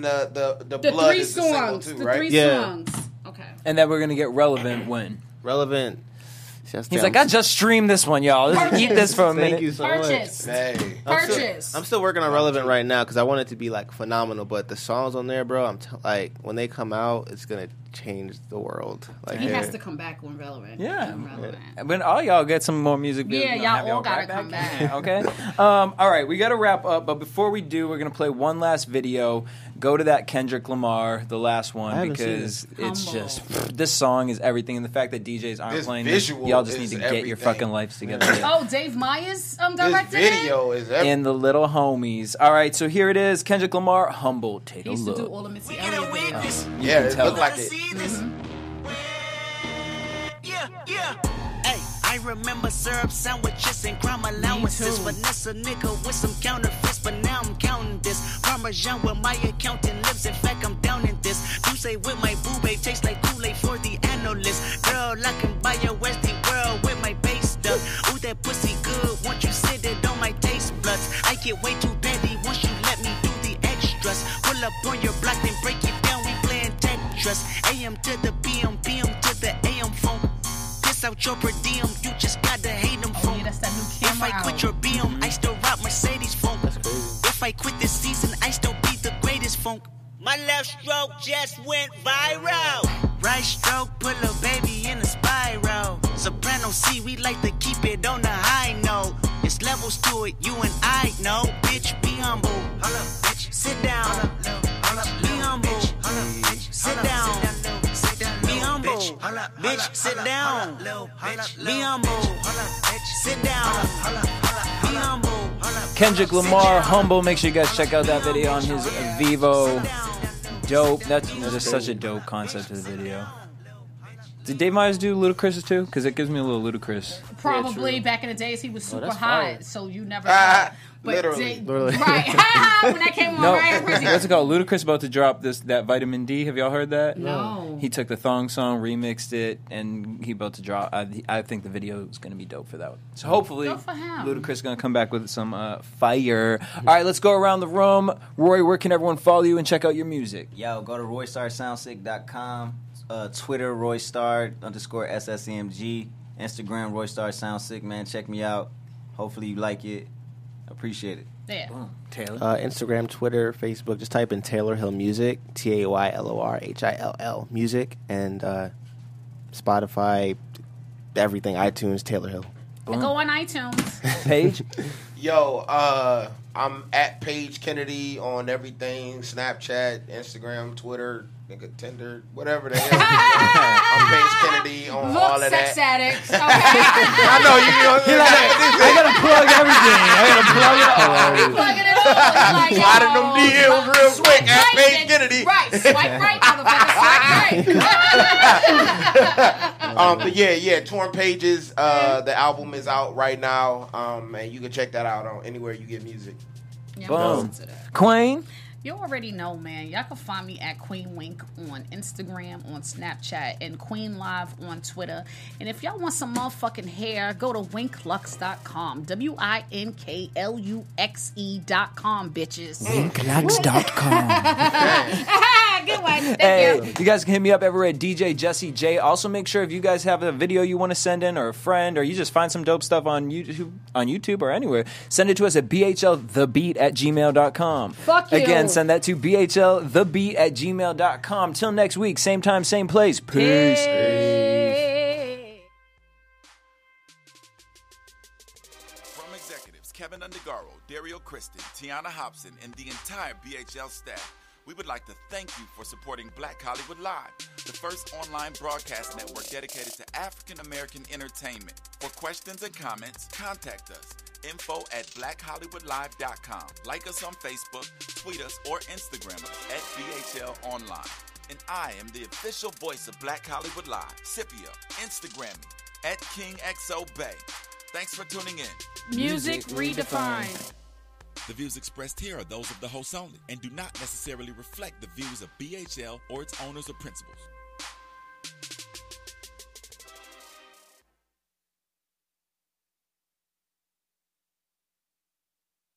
the blood is the single too, right? The 3 songs. Okay. And that we're gonna get relevant when relevant. He's like, I just streamed this one, y'all. Let's eat this for a minute. Thank you so much. Hey. I'm still working on Relevant right now because I want it to be like phenomenal. But the songs on there, bro, like when they come out, it's gonna change the world. Like, he has to come back when Relevant. Yeah. When all y'all get some more music videos. Yeah, y'all all gotta come back. Yeah, okay. All right, we gotta wrap up. But before we do, we're gonna play one last video. Go to that Kendrick Lamar, the last one, because it's just, this song is everything. And the fact that DJs aren't playing this, y'all just need to get your fucking lives together. Oh, Dave Myers directed it? This video is everything. And the little homies. All right, so here it is. Kendrick Lamar, Humble. Take a look. He used to do all of Missy Elliott. Yeah, it looked like it. Hey, I remember syrup sandwiches and crime allowances. Vanessa nigga with some counterfeits, but now I'm counting this. Parmesan with my accountant lips, in fact I'm down in this. You say with my boo babe, tastes like Kool-Aid for the analyst. Girl, I can buy a Westie world with my base stuff. Ooh, that pussy good, once you sit it on my taste buds. I get way too petty once you let me do the extras. Pull up on your block and break it down, we playing Tetris. AM to the PM, PM to the AM phone. Piss out your per diem, you just gotta hate them phone. If I quit your BM, I still rock Mercedes phone. If I quit this season, I still be the greatest funk. My left stroke just went viral. Right stroke put a baby in a spiral. Soprano C, we like to keep it on the high note. It's levels to it, you and I know. Bitch, be humble. Holla, bitch. Sit down. Holla, be humble. Holla, bitch. Sit down. Sit down. Be humble. Bitch, sit down. Be humble. Sit down. Be humble. Kendrick Lamar, Humble. Make sure you guys check out that video on his Vivo. Dope. That's just such a dope concept of the video. Did Dave Myers do Ludacris too? Because it gives me a little Ludacris. Probably. Yeah, back in the days, he was super hot, so you never know. But literally. Right. When that came on, Ryan Rizzi. What's it called? Ludacris about to drop that Vitamin D. Have y'all heard that? No. He took the Thong song, remixed it, and he about to drop. I think the video is going to be dope for that one. So hopefully, Ludacris is going to come back with some fire. All right, let's go around the room. Roy, where can everyone follow you and check out your music? Yo, go to RoyStarSoundSick.com. Twitter, Roystar_SSMG. Instagram, Roystar SoundSick. Man, check me out. Hopefully you like it. Appreciate it. Yeah. Taylor. Instagram, Twitter, Facebook. Just type in Taylor Hill Music, TaylorHill Music, and Spotify, everything, iTunes, Taylor Hill. Boom. Go on iTunes. Paige? Yo, I'm at Paige Kennedy on everything, Snapchat, Instagram, Twitter, nigga, Tinder, whatever the hell. I'm Paige Kennedy on all of that. Sex addicts. Okay. I know you know. I gotta plug everything. I gotta plug it all. You plugging it all. Like, sliding them DMs real quick at Paige Kennedy. Right. Swipe right, motherfucker. Swipe right. But yeah. Torn Pages. The album is out right now. And you can check that out on anywhere you get music. Yeah, boom. Queen. You already know, man. Y'all can find me at Queen Wink on Instagram, on Snapchat, and Queen Live on Twitter. And if y'all want some motherfucking hair, go to winklux.com. WINKLUXE.com, bitches. Winklux.com. Good one. Thank you. You guys can hit me up everywhere at DJ Jesse J. Also, make sure if you guys have a video you want to send in, or a friend, or you just find some dope stuff on YouTube or anywhere, send it to us at BHLTheBeat@gmail.com. Fuck you. Again, send that to BHLTheBeat@gmail.com. Till next week, same time, same place. Peace. From executives Kevin Undergaro, Dario Kristen, Tiana Hobson, and the entire BHL staff, we would like to thank you for supporting Black Hollywood Live, the first online broadcast network dedicated to African-American entertainment. For questions and comments, contact us. info@blackhollywoodlive.com. Like us on Facebook, tweet us, or Instagram us @BHLOnline. And I am the official voice of Black Hollywood Live, Scipio. Instagram me @KingXOBay. Thanks for tuning in. Music redefined. The views expressed here are those of the hosts only and do not necessarily reflect the views of BHL or its owners or principals.